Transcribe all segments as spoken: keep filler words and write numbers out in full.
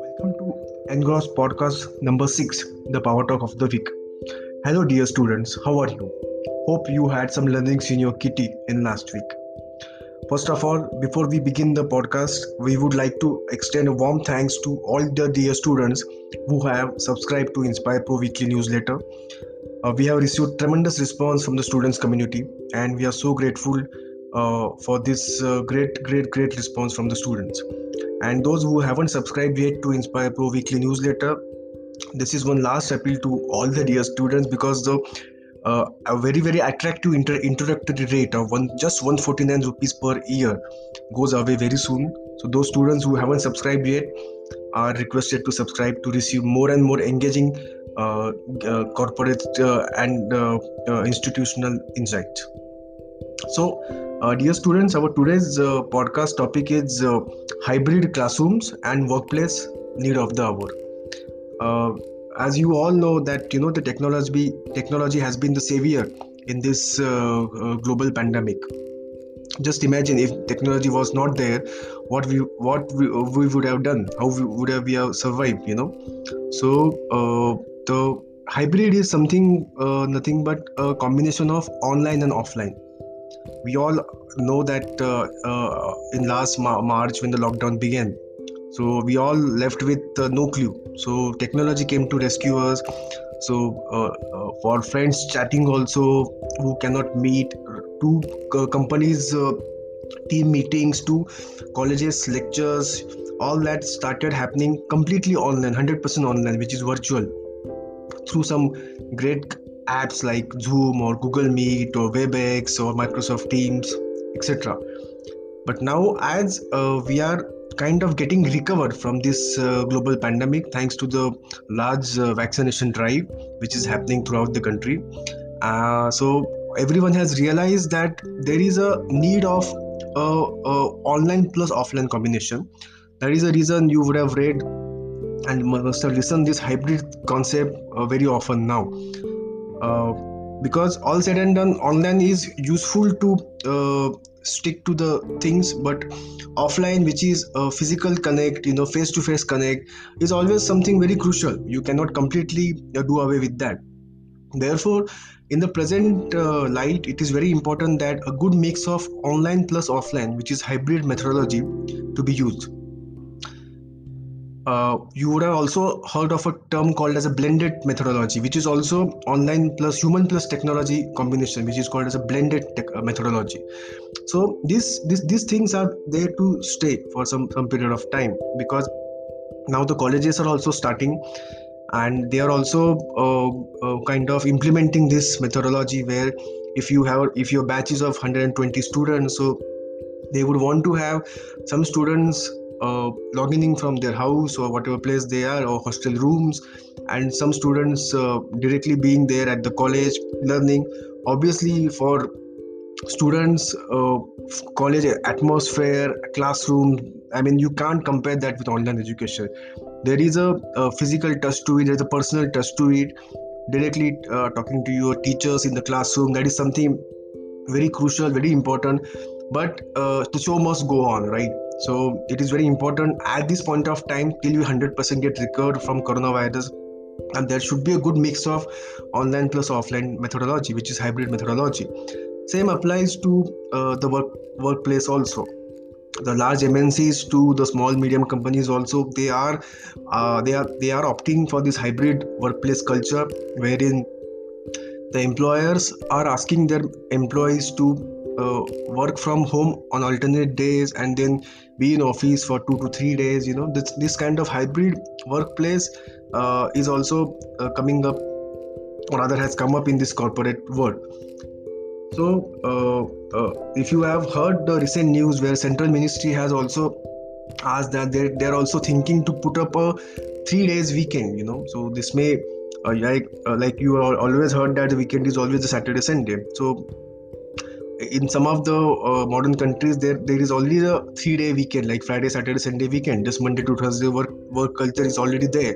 Welcome to Engross Podcast number six, the Power Talk of the Week. Hello dear students, how are you? Hope you had some learnings in your kitty in last week. First of all, before we begin the podcast, we would like to extend a warm thanks to all the dear students who have subscribed to Inspire Pro weekly newsletter. Uh, we have received tremendous response from the students community and we are so grateful Uh, for this uh, great great great response from the students. And those who haven't subscribed yet to Inspire Pro weekly newsletter, this is one last appeal to all the dear students, because the uh, a very very attractive inter- introductory rate of one just one hundred forty-nine rupees per year goes away very soon. So those students who haven't subscribed yet are requested to subscribe to receive more and more engaging uh, uh, corporate uh, and uh, uh, institutional insights. So uh, dear students, our today's uh, podcast topic is uh, hybrid classrooms and workplace need of the hour. Uh, as you all know that, you know, the technology technology has been the savior in this uh, uh, global pandemic. Just imagine if technology was not there, what we what we, uh, we would have done, how we would have, we have survived, you know. So uh, the hybrid is something uh, nothing but a combination of online and offline. We all know that uh, uh, in last Ma- March when the lockdown began, so we all left with uh, no clue. So technology came to rescue us. So uh, uh, for friends chatting also who cannot meet, to uh, companies uh, team meetings, to colleges lectures, all that started happening completely online, one hundred percent online, which is virtual, through some great apps like Zoom or Google Meet or WebEx or Microsoft Teams, et cetera. But now, as uh, we are kind of getting recovered from this uh, global pandemic thanks to the large uh, vaccination drive which is happening throughout the country, uh, so everyone has realized that there is a need of uh, uh, online plus offline combination. That is the reason you would have read and must have listened this hybrid concept uh, very often now. Uh, because all said and done, online is useful to uh, stick to the things, but offline, which is a physical connect, you know, face-to-face connect, is always something very crucial. You cannot completely uh, do away with that. Therefore, in the present uh, light, it is very important that a good mix of online plus offline, which is hybrid methodology, to be used. Uh, you would have also heard of a term called as a blended methodology, which is also online plus human plus technology combination, which is called as a blended tech, uh, methodology. So this, this, these things are there to stay for some, some period of time, because now the colleges are also starting and they are also uh, uh, kind of implementing this methodology, where if you have if your batch is of one hundred twenty students, so they would want to have some students Uh, logging in from their house or whatever place they are, or hostel rooms, and some students uh, directly being there at the college learning. Obviously, for students, uh, college atmosphere, classroom, I mean, you can't compare that with online education. There is a, a physical touch to it, there is a personal touch to it, directly uh, talking to your teachers in the classroom. That is something very crucial, very important, but uh, the show must go on, right? So it is very important at this point of time, till we one hundred percent get recovered from coronavirus, and there should be a good mix of online plus offline methodology, which is hybrid methodology. Same applies to uh, the work workplace also. The large M N Cs to the small medium companies also, they are uh, they are they are opting for this hybrid workplace culture, wherein the employers are asking their employees to Uh, work from home on alternate days and then be in office for two to three days. You know, this this kind of hybrid workplace uh, is also uh, coming up, or rather has come up in this corporate world. So, uh, uh, if you have heard the recent news where Central Ministry has also asked that they they are also thinking to put up a three days weekend. You know, so this may uh, like uh, like you always heard that the weekend is always the Saturday Sunday. So in some of the uh, modern countries, there there is already a three-day weekend, like Friday, Saturday, Sunday weekend. This Monday to Thursday work work culture is already there.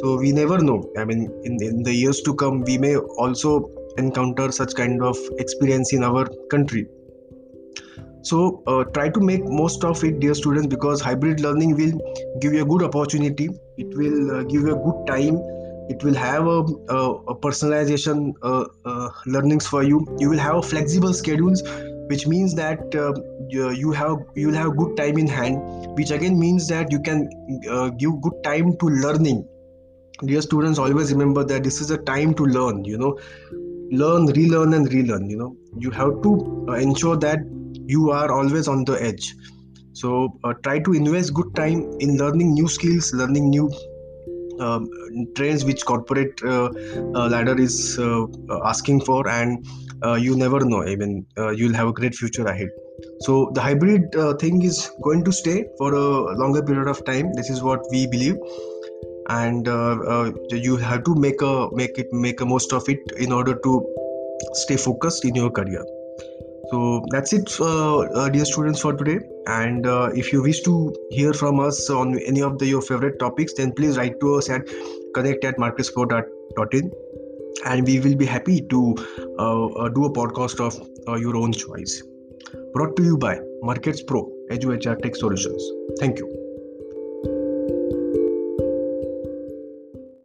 So we never know. I mean, in, in the years to come, we may also encounter such kind of experience in our country. So uh, try to make most of it, dear students, because hybrid learning will give you a good opportunity. It will uh, give you a good time. It will have a, a, a personalization uh, uh, learnings for you. You will have flexible schedules, which means that uh, you have you will have good time in hand, which again means that you can uh, give good time to learning. Dear students, always remember that this is a time to learn, you know, learn, relearn and relearn, you know. You have to uh, ensure that you are always on the edge. So uh, try to invest good time in learning new skills, learning new Um, trends which corporate uh, uh, ladder is uh, asking for, and uh, you never know, even uh, you'll have a great future ahead. So the hybrid uh, thing is going to stay for a longer period of time. This is what we believe, and uh, uh, you have to make a make it make a most of it in order to stay focused in your career. So that's it, uh, uh, dear students, for today. And uh, if you wish to hear from us on any of the, your favorite topics, then please write to us at connect at markets pro dot in, and we will be happy to uh, uh, do a podcast of uh, your own choice. Brought to you by Markets Pro, Edu H R Tech Solutions. Thank you.